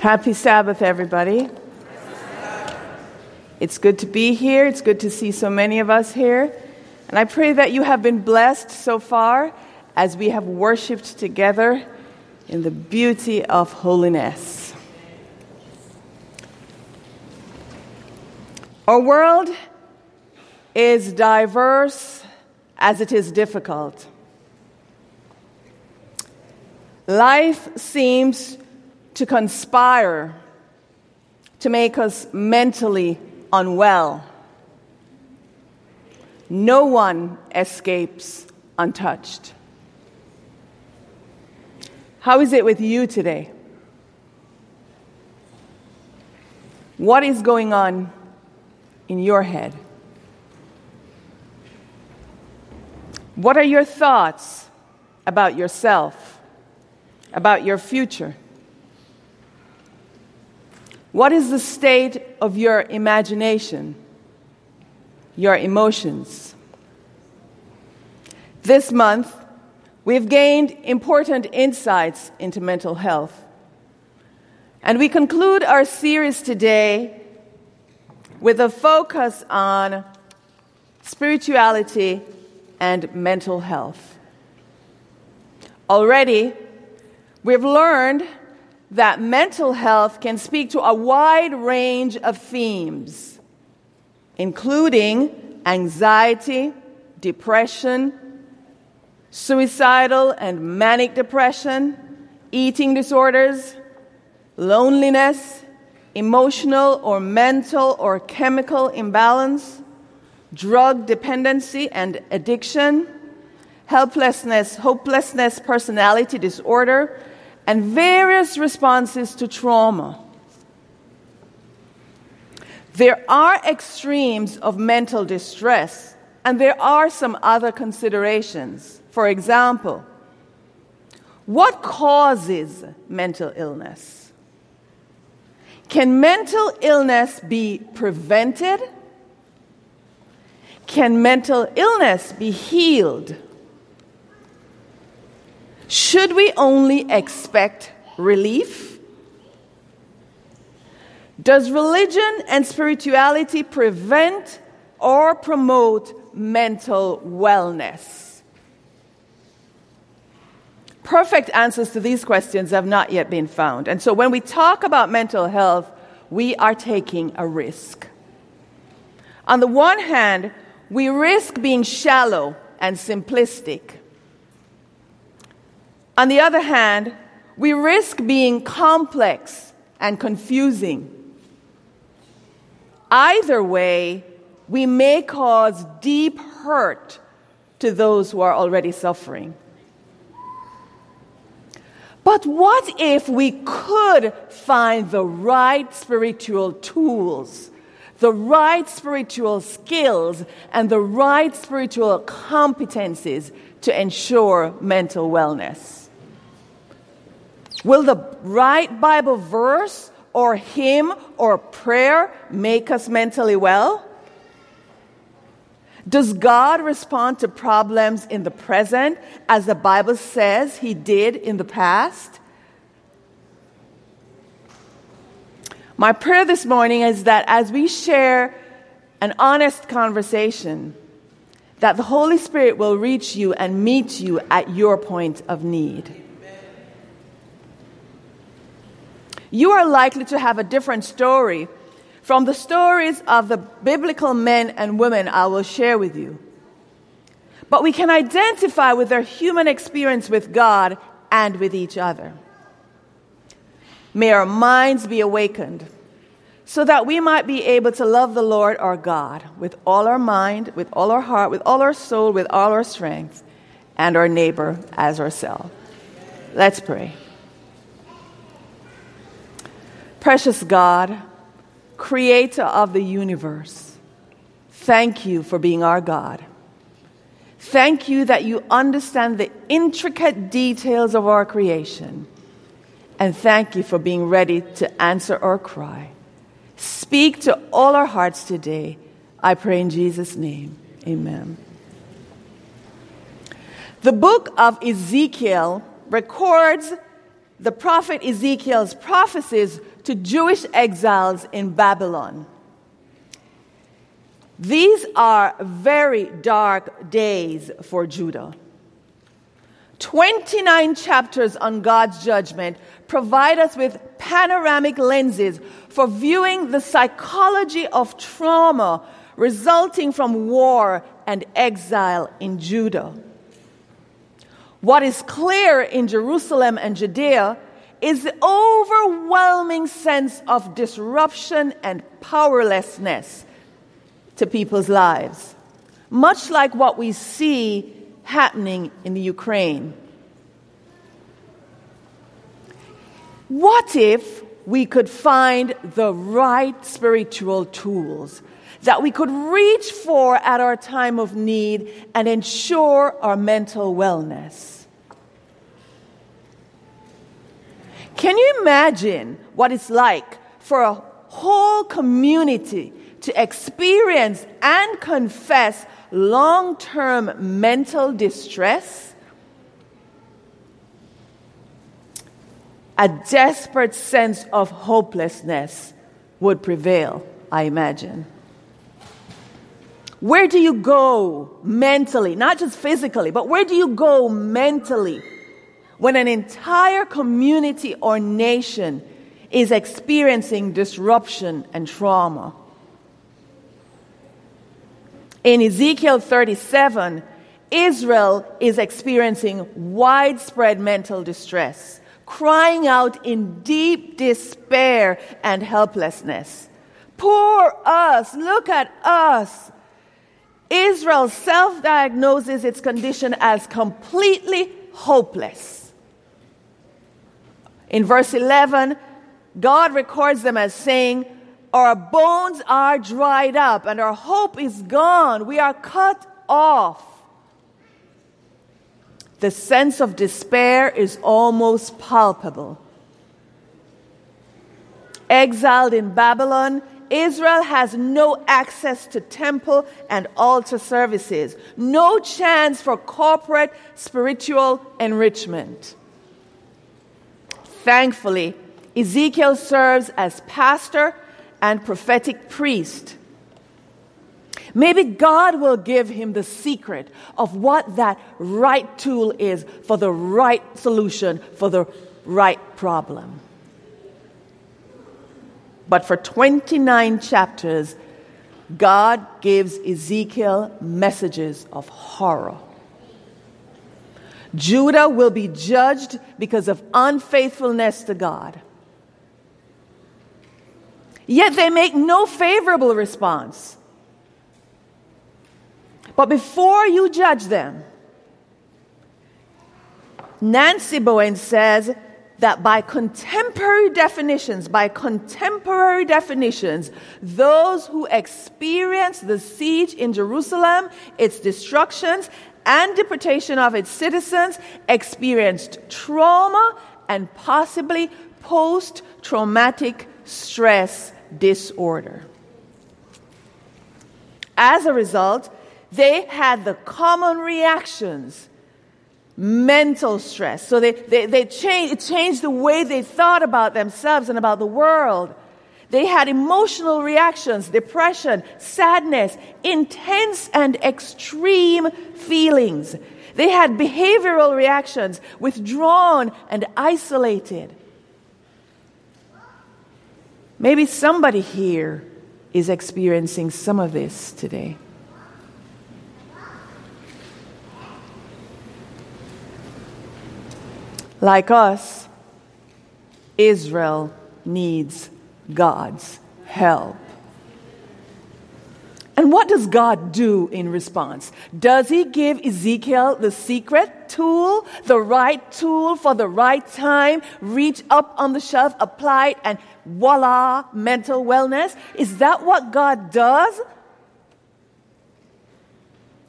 Happy Sabbath, everybody. It's good to be here. It's good to see so many of us here. And I pray that you have been blessed so far as we have worshiped together in the beauty of holiness. Our world is diverse as it is difficult. Life seems to conspire to make us mentally unwell. No one escapes untouched. How is it with you today? What is going on in your head? What are your thoughts about yourself, about your future? What is the state of your imagination, your emotions? This month, we've gained important insights into mental health. And we conclude our series today with a focus on spirituality and mental health. Already, we've learned that mental health can speak to a wide range of themes, including anxiety, depression, suicidal and manic depression, eating disorders, loneliness, emotional or mental or chemical imbalance, drug dependency and addiction, helplessness, hopelessness, personality disorder, and various responses to trauma. There are extremes of mental distress, and there are some other considerations. For example, what causes mental illness? Can mental illness be prevented? Can mental illness be healed? Should we only expect relief? Does religion and spirituality prevent or promote mental wellness? Perfect answers to these questions have not yet been found. And so when we talk about mental health, we are taking a risk. On the one hand, we risk being shallow and simplistic. On the other hand, we risk being complex and confusing. Either way, we may cause deep hurt to those who are already suffering. But what if we could find the right spiritual tools, the right spiritual skills, and the right spiritual competencies to ensure mental wellness? Will the right Bible verse or hymn or prayer make us mentally well? Does God respond to problems in the present as the Bible says He did in the past? My prayer this morning is that as we share an honest conversation, that the Holy Spirit will reach you and meet you at your point of need. You are likely to have a different story from the stories of the biblical men and women I will share with you. But we can identify with their human experience with God and with each other. May our minds be awakened so that we might be able to love the Lord our God with all our mind, with all our heart, with all our soul, with all our strength, and our neighbor as ourselves. Let's pray. Precious God, creator of the universe, thank you for being our God. Thank you that you understand the intricate details of our creation. And thank you for being ready to answer our cry. Speak to all our hearts today. I pray in Jesus' name. Amen. The book of Ezekiel records the prophet Ezekiel's prophecies to Jewish exiles in Babylon. These are very dark days for Judah. 29 chapters on God's judgment provide us with panoramic lenses for viewing the psychology of trauma resulting from war and exile in Judah. What is clear in Jerusalem and Judea is the overwhelming sense of disruption and powerlessness to people's lives, much like what we see happening in the Ukraine. What if we could find the right spiritual tools that we could reach for at our time of need and ensure our mental wellness? Can you imagine what it's like for a whole community to experience and confess long-term mental distress? A desperate sense of hopelessness would prevail, I imagine. Where do you go mentally, not just physically, but where do you go mentally when an entire community or nation is experiencing disruption and trauma? In Ezekiel 37, Israel is experiencing widespread mental distress, crying out in deep despair and helplessness. Poor us, look at us. Israel self-diagnoses its condition as completely hopeless. In verse 11, God records them as saying, "Our bones are dried up and our hope is gone. We are cut off." The sense of despair is almost palpable. Exiled in Babylon, Israel has no access to temple and altar services, no chance for corporate spiritual enrichment. Thankfully, Ezekiel serves as pastor and prophetic priest. Maybe God will give him the secret of what that right tool is for the right solution, for the right problem. But for 29 chapters, God gives Ezekiel messages of horror. Judah will be judged because of unfaithfulness to God. Yet they make no favorable response. But before you judge them, Nancy Bowen says that by contemporary definitions, those who experience the siege in Jerusalem, its destructions, and deportation of its citizens experienced trauma and possibly post-traumatic stress disorder. As a result, they had the common reactions, mental stress. So it changed the way they thought about themselves and about the world. They had emotional reactions, depression, sadness, intense and extreme feelings. They had behavioral reactions, withdrawn and isolated. Maybe somebody here is experiencing some of this today. Like us, Israel needs God's help. And what does God do in response? Does he give Ezekiel the secret tool, the right tool for the right time? Reach up on the shelf, apply it, and voila, mental wellness? Is that what God does?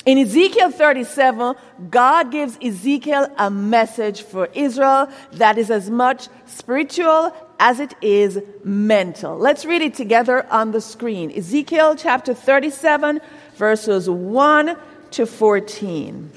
In Ezekiel 37, God gives Ezekiel a message for Israel that is as much spiritual as it is mental. Let's read it together on the screen. Ezekiel chapter 37, verses 1 to 14.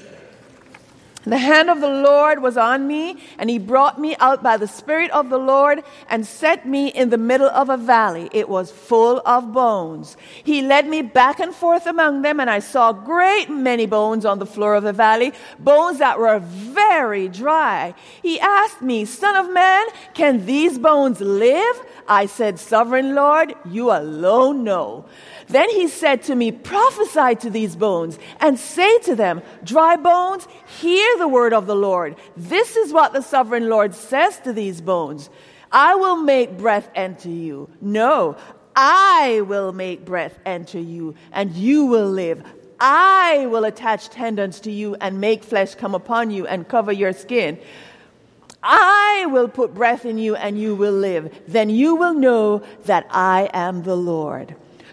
The hand of the Lord was on me, and he brought me out by the Spirit of the Lord and set me in the middle of a valley. It was full of bones. He led me back and forth among them, and I saw great many bones on the floor of the valley, bones that were very dry. He asked me, Son of man, can these bones live? I said, Sovereign Lord, you alone know. Then he said to me, Prophesy to these bones and say to them, Dry bones, hear the word of the Lord. This is what the Sovereign Lord says to these bones. I will make breath enter you. No, I will make breath enter you, and you will live. I will attach tendons to you and make flesh come upon you and cover your skin. I will put breath in you and you will live. Then you will know that I am the Lord.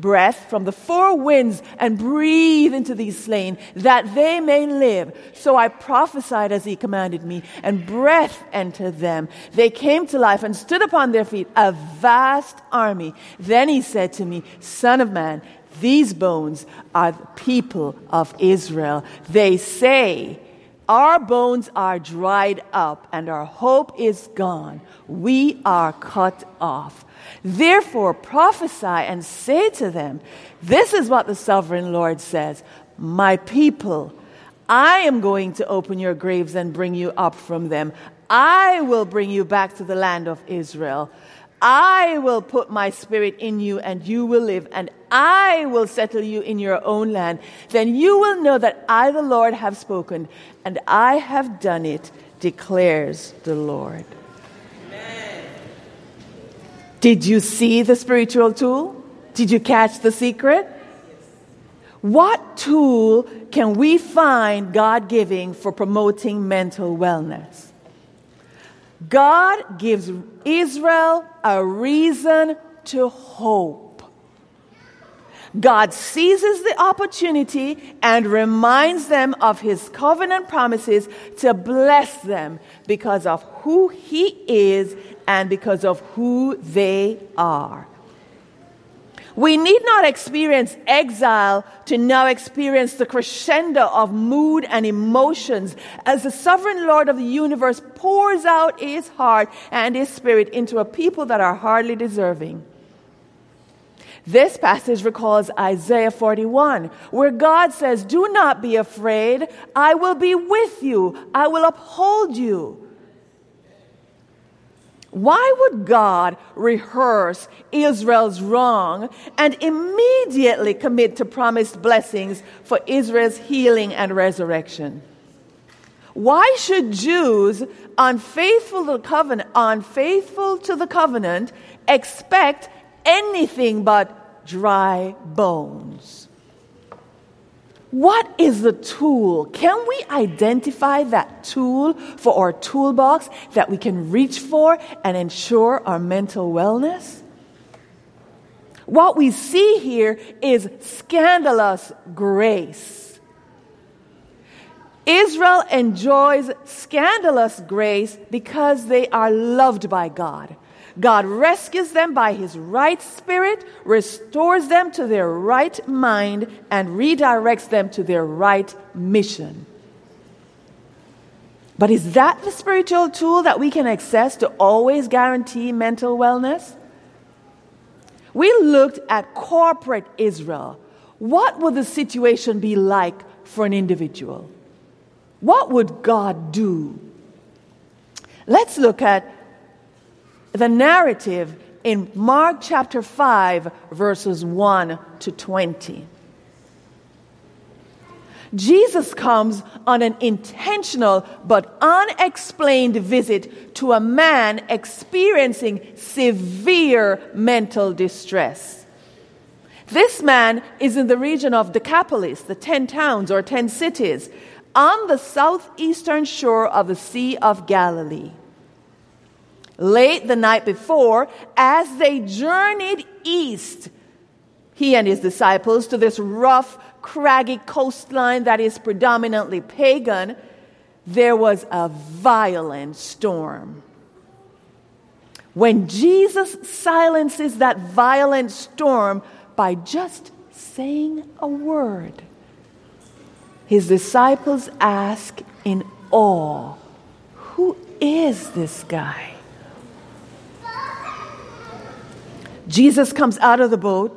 breath from the four winds, and breathe into these slain, that they may live. So I prophesied as he commanded me, and breath entered them. They came to life and stood upon their feet, a vast army. Then he said to me, Son of man, these bones are the people of Israel. They say, Our bones are dried up, and our hope is gone. We are cut off. Therefore prophesy and say to them, This is what the Sovereign Lord says, My people, I am going to open your graves and bring you up from them. I will bring you back to the land of Israel. I will put my spirit in you and you will live, and I will settle you in your own land. Then you will know that I, the Lord, have spoken, and I have done it, declares the Lord. Did you see the spiritual tool? Did you catch the secret? What tool can we find God giving for promoting mental wellness? God gives Israel a reason to hope. God seizes the opportunity and reminds them of his covenant promises to bless them because of who he is and because of who they are. We need not experience exile to now experience the crescendo of mood and emotions as the Sovereign Lord of the universe pours out his heart and his spirit into a people that are hardly deserving. This passage recalls Isaiah 41, where God says, Do not be afraid. I will be with you. I will uphold you. Why would God rehearse Israel's wrong and immediately commit to promised blessings for Israel's healing and resurrection? Why should Jews unfaithful to the covenant, expect anything but dry bones? What is the tool? Can we identify that tool for our toolbox that we can reach for and ensure our mental wellness? What we see here is scandalous grace. Israel enjoys scandalous grace because they are loved by God. God rescues them by his right spirit, restores them to their right mind, and redirects them to their right mission. But is that the spiritual tool that we can access to always guarantee mental wellness? We looked at corporate Israel. What would the situation be like for an individual? What would God do? Let's look at the narrative in Mark chapter 5, verses 1 to 20. Jesus comes on an intentional but unexplained visit to a man experiencing severe mental distress. This man is in the region of Decapolis, the 10 towns or 10 cities, on the southeastern shore of the Sea of Galilee. Late the night before, as they journeyed east, he and his disciples, to this rough, craggy coastline that is predominantly pagan, there was a violent storm. When Jesus silences that violent storm by just saying a word, his disciples ask in awe, "Who is this guy?" Jesus comes out of the boat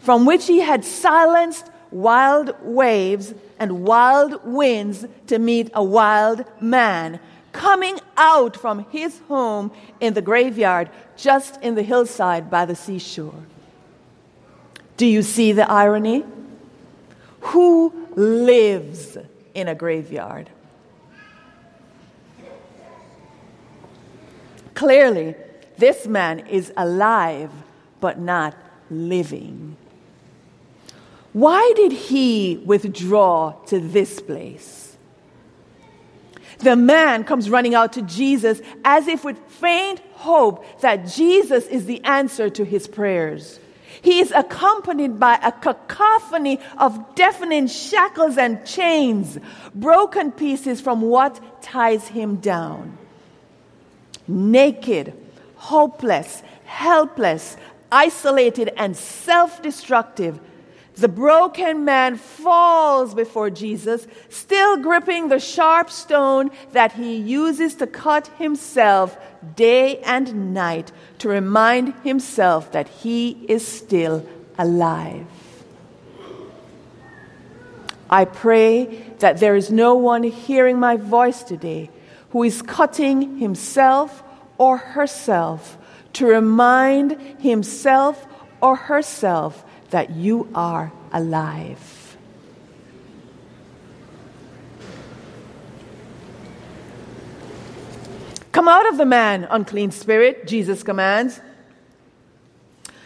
from which he had silenced wild waves and wild winds to meet a wild man coming out from his home in the graveyard just in the hillside by the seashore. Do you see the irony? Who lives in a graveyard? Clearly, this man is alive but not living. Why did he withdraw to this place? The man comes running out to Jesus as if with faint hope that Jesus is the answer to his prayers. He is accompanied by a cacophony of deafening shackles and chains, broken pieces from what ties him down. Naked, hopeless, helpless, isolated, and self-destructive, the broken man falls before Jesus, still gripping the sharp stone that he uses to cut himself day and night to remind himself that he is still alive. I pray that there is no one hearing my voice today who is cutting himself or herself to remind himself or herself that you are alive. Come out of the man, unclean spirit, Jesus commands,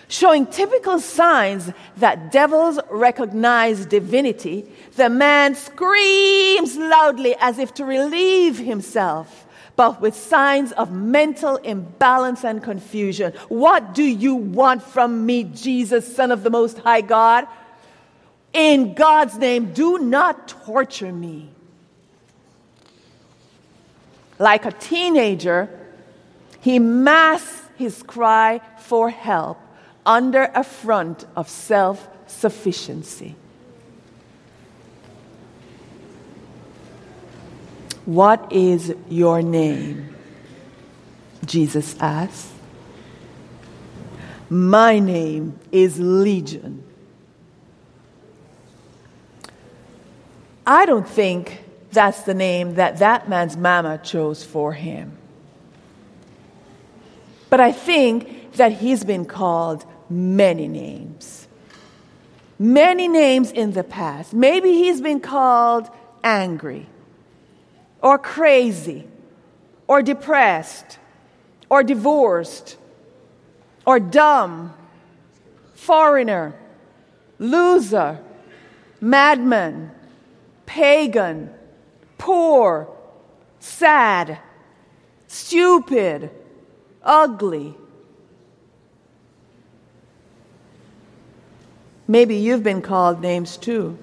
showing typical signs that devils recognize divinity. The man screams loudly as if to relieve himself, but with signs of mental imbalance and confusion. What do you want from me, Jesus, Son of the Most High God? In God's name, do not torture me. Like a teenager, he masks his cry for help under a front of self-sufficiency. What is your name? Jesus asked. My name is Legion. I don't think that's the name that man's mama chose for him. But I think that he's been called many names. Many names in the past. Maybe he's been called angry, or crazy, or depressed, or divorced, or dumb, foreigner, loser, madman, pagan, poor, sad, stupid, ugly. Maybe you've been called names too.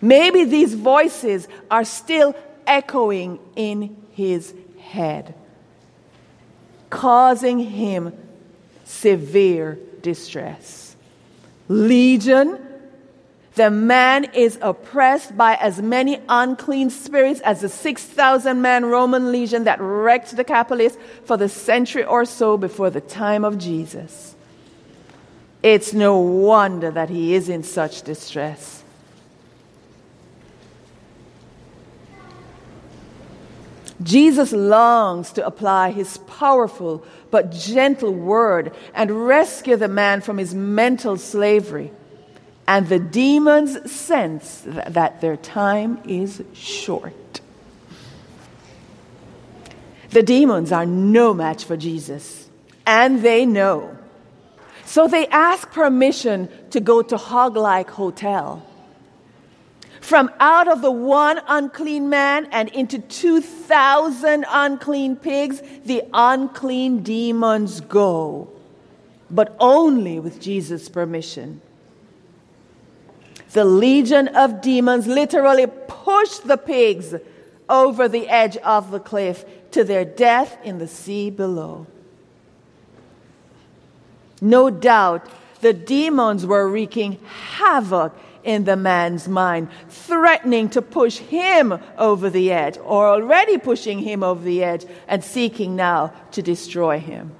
Maybe these voices are still echoing in his head, causing him severe distress. Legion, the man is oppressed by as many unclean spirits as the 6,000-man Roman legion that wrecked Decapolis for the century or so before the time of Jesus. It's no wonder that he is in such distress. Jesus longs to apply his powerful but gentle word and rescue the man from his mental slavery. And the demons sense that their time is short. The demons are no match for Jesus, and they know. So they ask permission to go to Hog-like Hotel, from out of the one unclean man and into 2,000 unclean pigs, the unclean demons go, but only with Jesus' permission. The legion of demons literally pushed the pigs over the edge of the cliff to their death in the sea below. No doubt, the demons were wreaking havoc in the man's mind, threatening to push him over the edge, or already pushing him over the edge and seeking now to destroy him.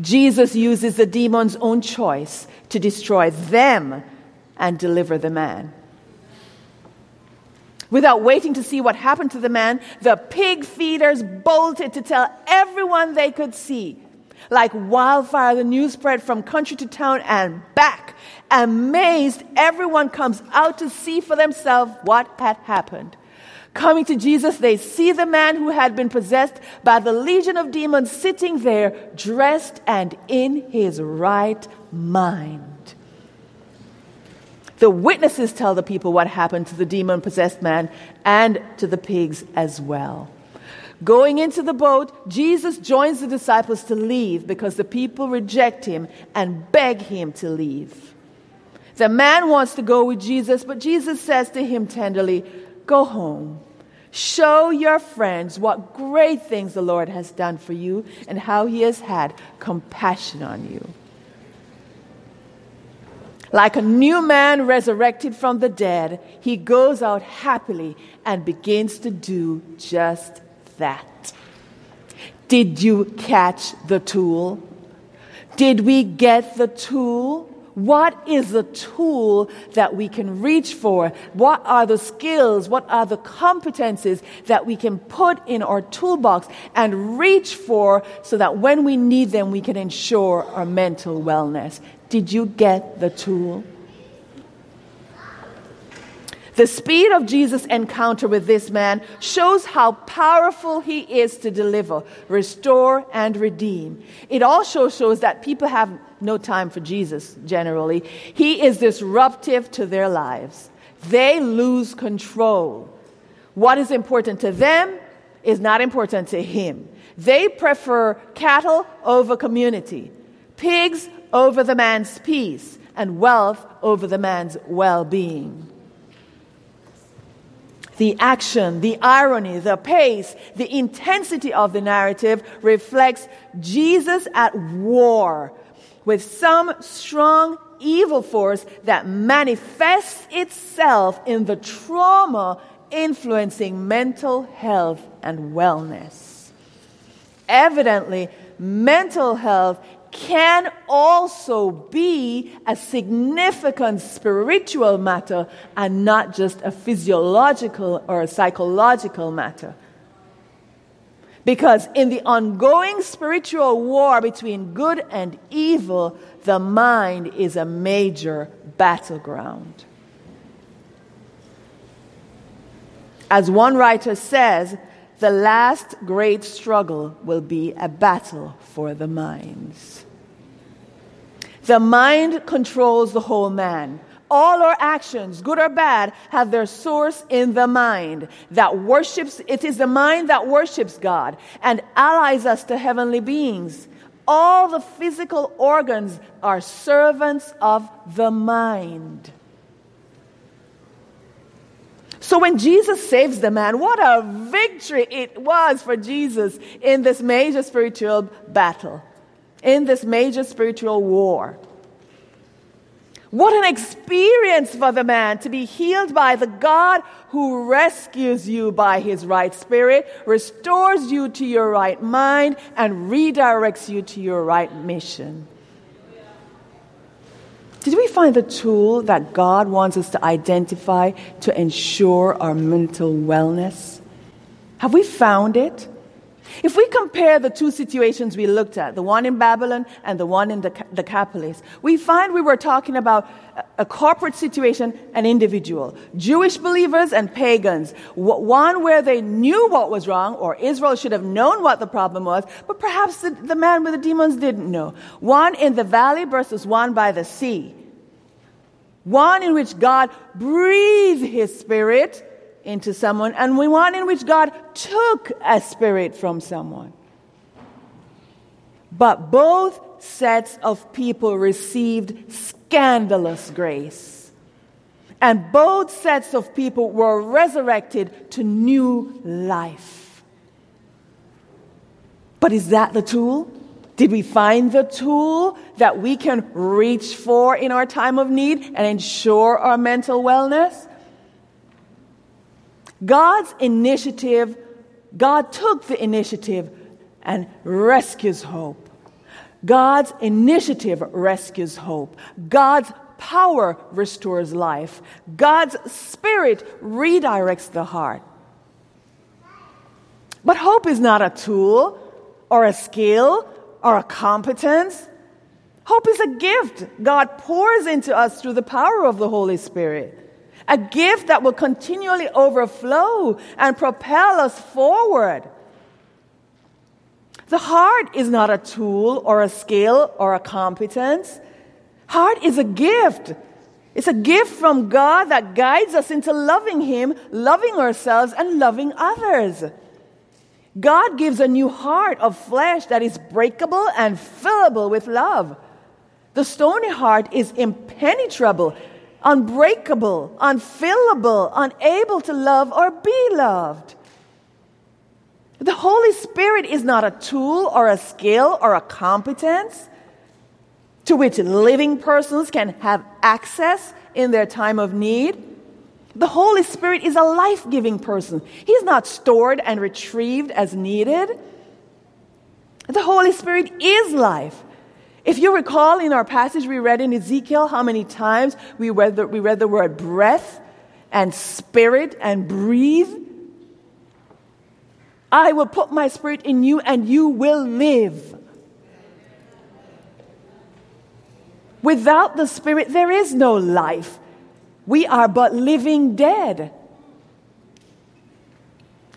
Jesus uses the demon's own choice to destroy them and deliver the man. Without waiting to see what happened to the man, the pig feeders bolted to tell everyone they could see. Like wildfire, the news spread from country to town and back. Amazed, everyone comes out to see for themselves what had happened. Coming to Jesus, they see the man who had been possessed by the legion of demons sitting there, dressed and in his right mind. The witnesses tell the people what happened to the demon-possessed man and to the pigs as well. Going into the boat, Jesus joins the disciples to leave because the people reject him and beg him to leave. The man wants to go with Jesus, but Jesus says to him tenderly, "Go home. Show your friends what great things the Lord has done for you and how he has had compassion on you." Like a new man resurrected from the dead, he goes out happily and begins to do just that. Did you catch the tool? Did we get the tool? What is the tool that we can reach for? What are the skills? What are the competencies that we can put in our toolbox and reach for so that when we need them, we can ensure our mental wellness? Did you get the tool? The speed of Jesus' encounter with this man shows how powerful he is to deliver, restore, and redeem. It also shows that people have no time for Jesus, generally. He is disruptive to their lives. They lose control. What is important to them is not important to him. They prefer cattle over community, pigs over the man's peace, and wealth over the man's well-being. The action, the irony, the pace, the intensity of the narrative reflects Jesus at war with some strong evil force that manifests itself in the trauma influencing mental health and wellness. Evidently, mental health can also be a significant spiritual matter and not just a physiological or a psychological matter. Because in the ongoing spiritual war between good and evil, the mind is a major battleground. As one writer says, the last great struggle will be a battle for the minds. The mind controls the whole man. All our actions, good or bad, have their source in the mind that worships. It is the mind that worships God and allies us to heavenly beings. All the physical organs are servants of the mind. So when Jesus saves the man, what a victory it was for Jesus in this major spiritual battle, in this major spiritual war. What an experience for the man to be healed by the God who rescues you by his right spirit, restores you to your right mind, and redirects you to your right mission. Did we find the tool that God wants us to identify to ensure our mental wellness? Have we found it? If we compare the two situations we looked at, the one in Babylon and the one in Decapolis, we find we were talking about a corporate situation and individual, Jewish believers and pagans, one where they knew what was wrong, or Israel should have known what the problem was, but perhaps the man with the demons didn't know. One in the valley versus one by the sea. One in which God breathed his spirit into someone, and one in which God took a spirit from someone. But both sets of people received scandalous grace. And both sets of people were resurrected to new life. But is that the tool? Did we find the tool that we can reach for in our time of need and ensure our mental wellness? God took the initiative and rescues hope. God's initiative rescues hope. God's power restores life. God's spirit redirects the heart. But hope is not a tool or a skill or a competence. Hope is a gift God pours into us through the power of the Holy Spirit. A gift that will continually overflow and propel us forward. The heart is not a tool or a skill or a competence. Heart is a gift. It's a gift from God that guides us into loving Him, loving ourselves, and loving others. God gives a new heart of flesh that is breakable and fillable with love. The stony heart is impenetrable, unbreakable, unfillable, unable to love or be loved. The Holy Spirit is not a tool or a skill or a competence to which living persons can have access in their time of need. The Holy Spirit is a life-giving person. He's not stored and retrieved as needed. The Holy Spirit is life. If you recall in our passage we read in Ezekiel how many times we read the word breath and spirit and breathe. I will put my spirit in you and you will live. Without the spirit, there is no life. We are but living dead.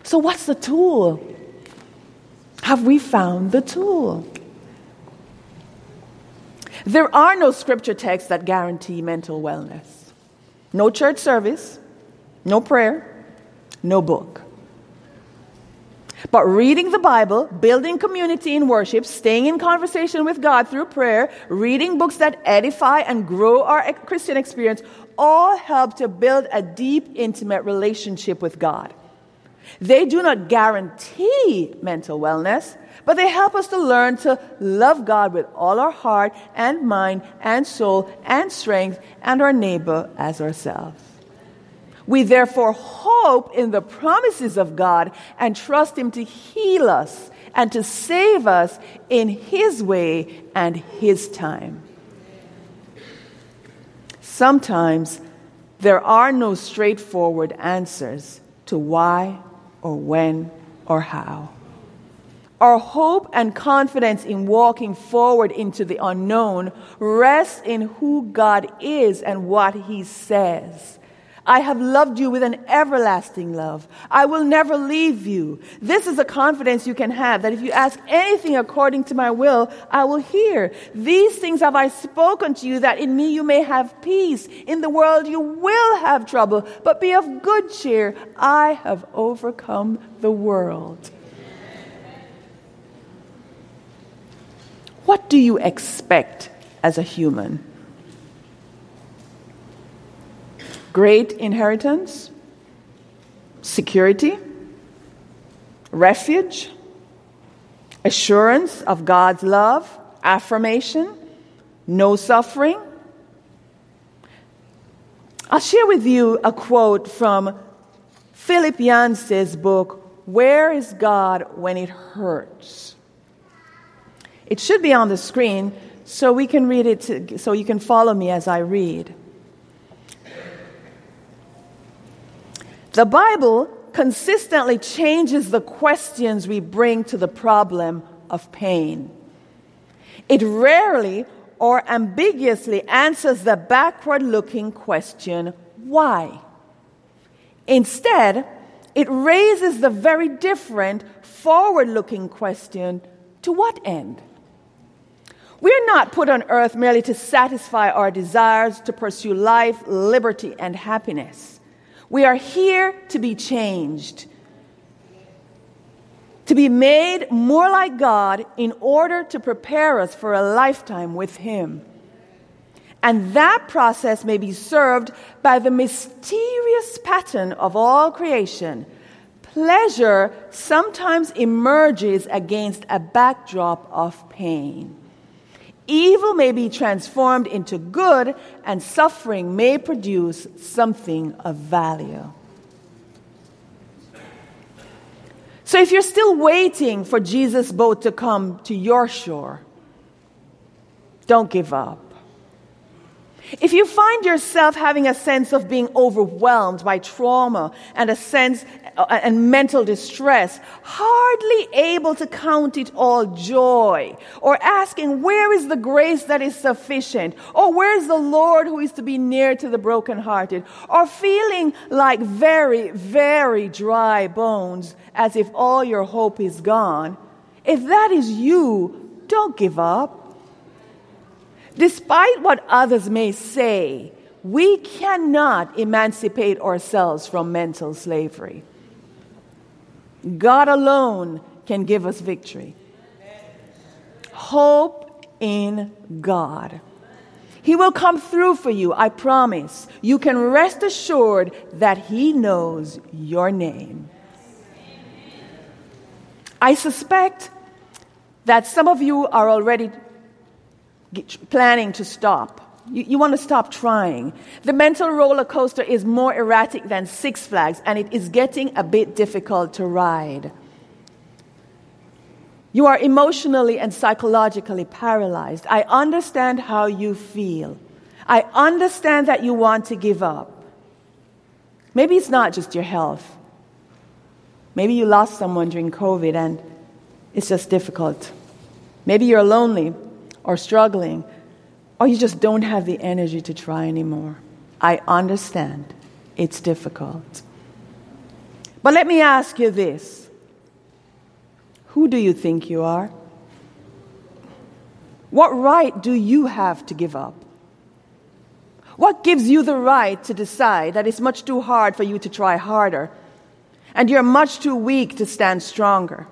So what's the tool? Have we found the tool? There are no scripture texts that guarantee mental wellness. No church service, no prayer, no book. But reading the Bible, building community in worship, staying in conversation with God through prayer, reading books that edify and grow our Christian experience, all help to build a deep, intimate relationship with God. They do not guarantee mental wellness, but they help us to learn to love God with all our heart and mind and soul and strength and our neighbor as ourselves. We therefore hope in the promises of God and trust Him to heal us and to save us in His way and His time. Sometimes there are no straightforward answers to why or when or how. Our hope and confidence in walking forward into the unknown rests in who God is and what He says. I have loved you with an everlasting love. I will never leave you. This is a confidence you can have, that if you ask anything according to my will, I will hear. These things have I spoken to you, that in me you may have peace. In the world you will have trouble, but be of good cheer. I have overcome the world. What do you expect as a human? Great inheritance, security, refuge, assurance of God's love, affirmation, no suffering. I'll share with you a quote from Philip Yancey's book, Where is God When It Hurts? It should be on the screen so we can read it, so you can follow me as I read. The Bible consistently changes the questions we bring to the problem of pain. It rarely or ambiguously answers the backward-looking question, why? Instead, it raises the very different forward-looking question, to what end? We're not put on earth merely to satisfy our desires, to pursue life, liberty, and happiness. We are here to be changed, to be made more like God in order to prepare us for a lifetime with Him. And that process may be served by the mysterious pattern of all creation. Pleasure sometimes emerges against a backdrop of pain. Evil may be transformed into good, and suffering may produce something of value. So if you're still waiting for Jesus' boat to come to your shore, don't give up. If you find yourself having a sense of being overwhelmed by trauma and a sense and mental distress, hardly able to count it all joy, or asking, where is the grace that is sufficient? Or where is the Lord who is to be near to the brokenhearted? Or feeling like very, very dry bones, as if all your hope is gone. If that is you, don't give up. Despite what others may say, we cannot emancipate ourselves from mental slavery. God alone can give us victory. Hope in God. He will come through for you, I promise. You can rest assured that He knows your name. I suspect that some of you are already planning to stop. You want to stop trying. The mental roller coaster is more erratic than Six Flags, and it is getting a bit difficult to ride. You are emotionally and psychologically paralyzed. I understand how you feel. I understand that you want to give up. Maybe it's not just your health. Maybe you lost someone during COVID and it's just difficult. Maybe you're lonely or struggling, or you just don't have the energy to try anymore. I understand. It's difficult. But let me ask you this. Who do you think you are? What right do you have to give up? What gives you the right to decide that it's much too hard for you to try harder, and you're much too weak to stand stronger?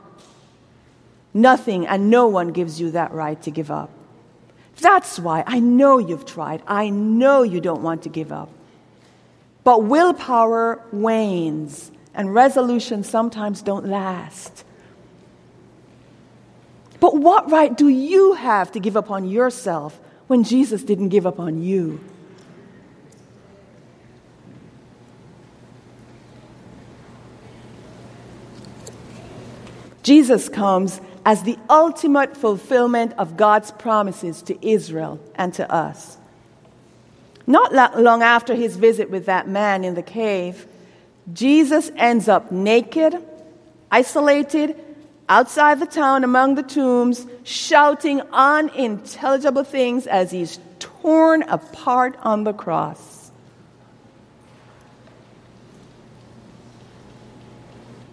Nothing and no one gives you that right to give up. That's why I know you've tried. I know you don't want to give up. But willpower wanes, and resolutions sometimes don't last. But what right do you have to give up on yourself when Jesus didn't give up on you? Jesus comes as the ultimate fulfillment of God's promises to Israel and to us. Not long after his visit with that man in the cave, Jesus ends up naked, isolated, outside the town among the tombs, shouting unintelligible things as he's torn apart on the cross.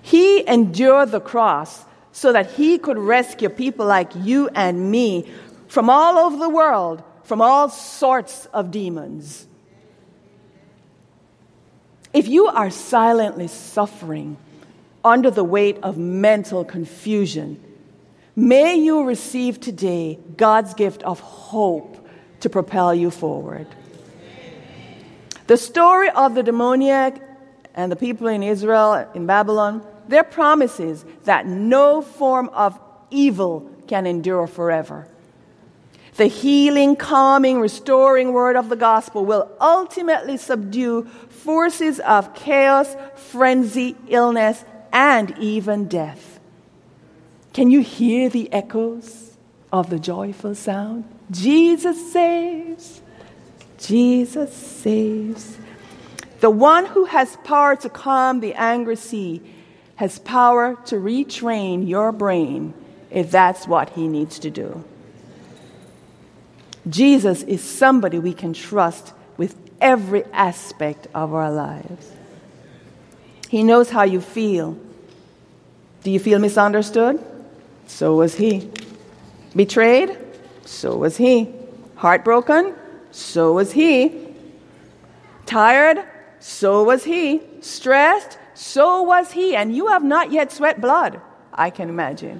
He endured the cross so that he could rescue people like you and me from all over the world, from all sorts of demons. If you are silently suffering under the weight of mental confusion, may you receive today God's gift of hope to propel you forward. The story of the demoniac and the people in Israel, in Babylon, their promises that no form of evil can endure forever. The healing, calming, restoring word of the gospel will ultimately subdue forces of chaos, frenzy, illness, and even death. Can you hear the echoes of the joyful sound? Jesus saves. Jesus saves. The one who has power to calm the angry sea has power to retrain your brain if that's what he needs to do. Jesus is somebody we can trust with every aspect of our lives. He knows how you feel. Do you feel misunderstood? So was he. Betrayed? So was he. Heartbroken? So was he. Tired? So was he. Stressed? So was he. And you have not yet sweat blood, I can imagine.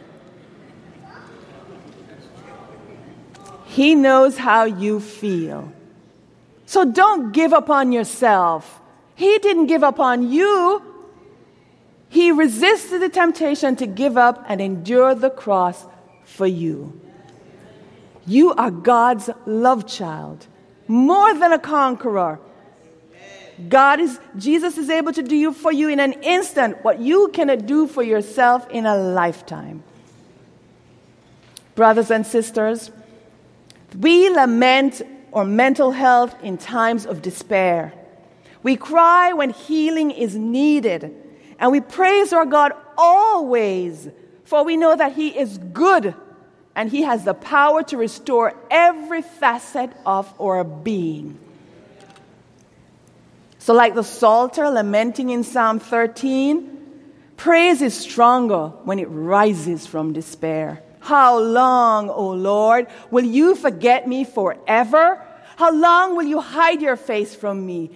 He knows how you feel. So don't give up on yourself. He didn't give up on you. He resisted the temptation to give up and endure the cross for you. You are God's love child, more than a conqueror. Jesus is able to do for you in an instant what you cannot do for yourself in a lifetime. Brothers and sisters, we lament or mental health in times of despair. We cry when healing is needed. And we praise our God always, for we know that He is good and He has the power to restore every facet of our being. So like the Psalter lamenting in Psalm 13, praise is stronger when it rises from despair. How long, O Lord, will you forget me forever? How long will you hide your face from me?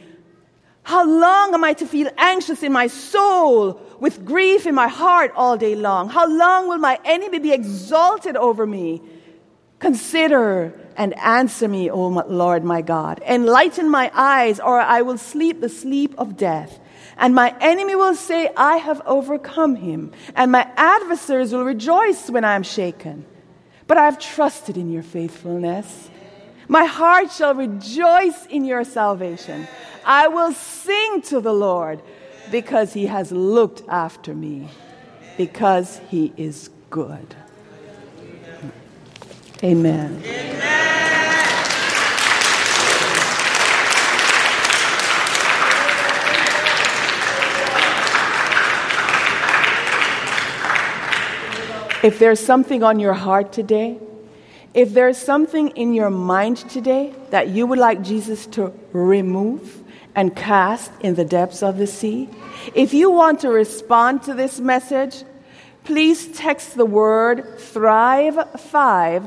How long am I to feel anxious in my soul, with grief in my heart all day long? How long will my enemy be exalted over me? Consider and answer me, O Lord my God. Enlighten my eyes, or I will sleep the sleep of death. And my enemy will say, I have overcome him. And my adversaries will rejoice when I am shaken. But I have trusted in your faithfulness. My heart shall rejoice in your salvation. I will sing to the Lord because He has looked after me, because He is good. Amen. Amen. If there's something on your heart today, if there's something in your mind today that you would like Jesus to remove and cast in the depths of the sea, if you want to respond to this message, please text the word THRIVE5,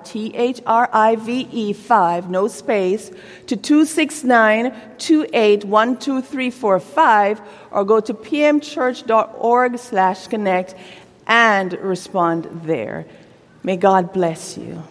THRIVE 5, no space, to 269-281-2345 or go to pmchurch.org/connect and respond there. May God bless you.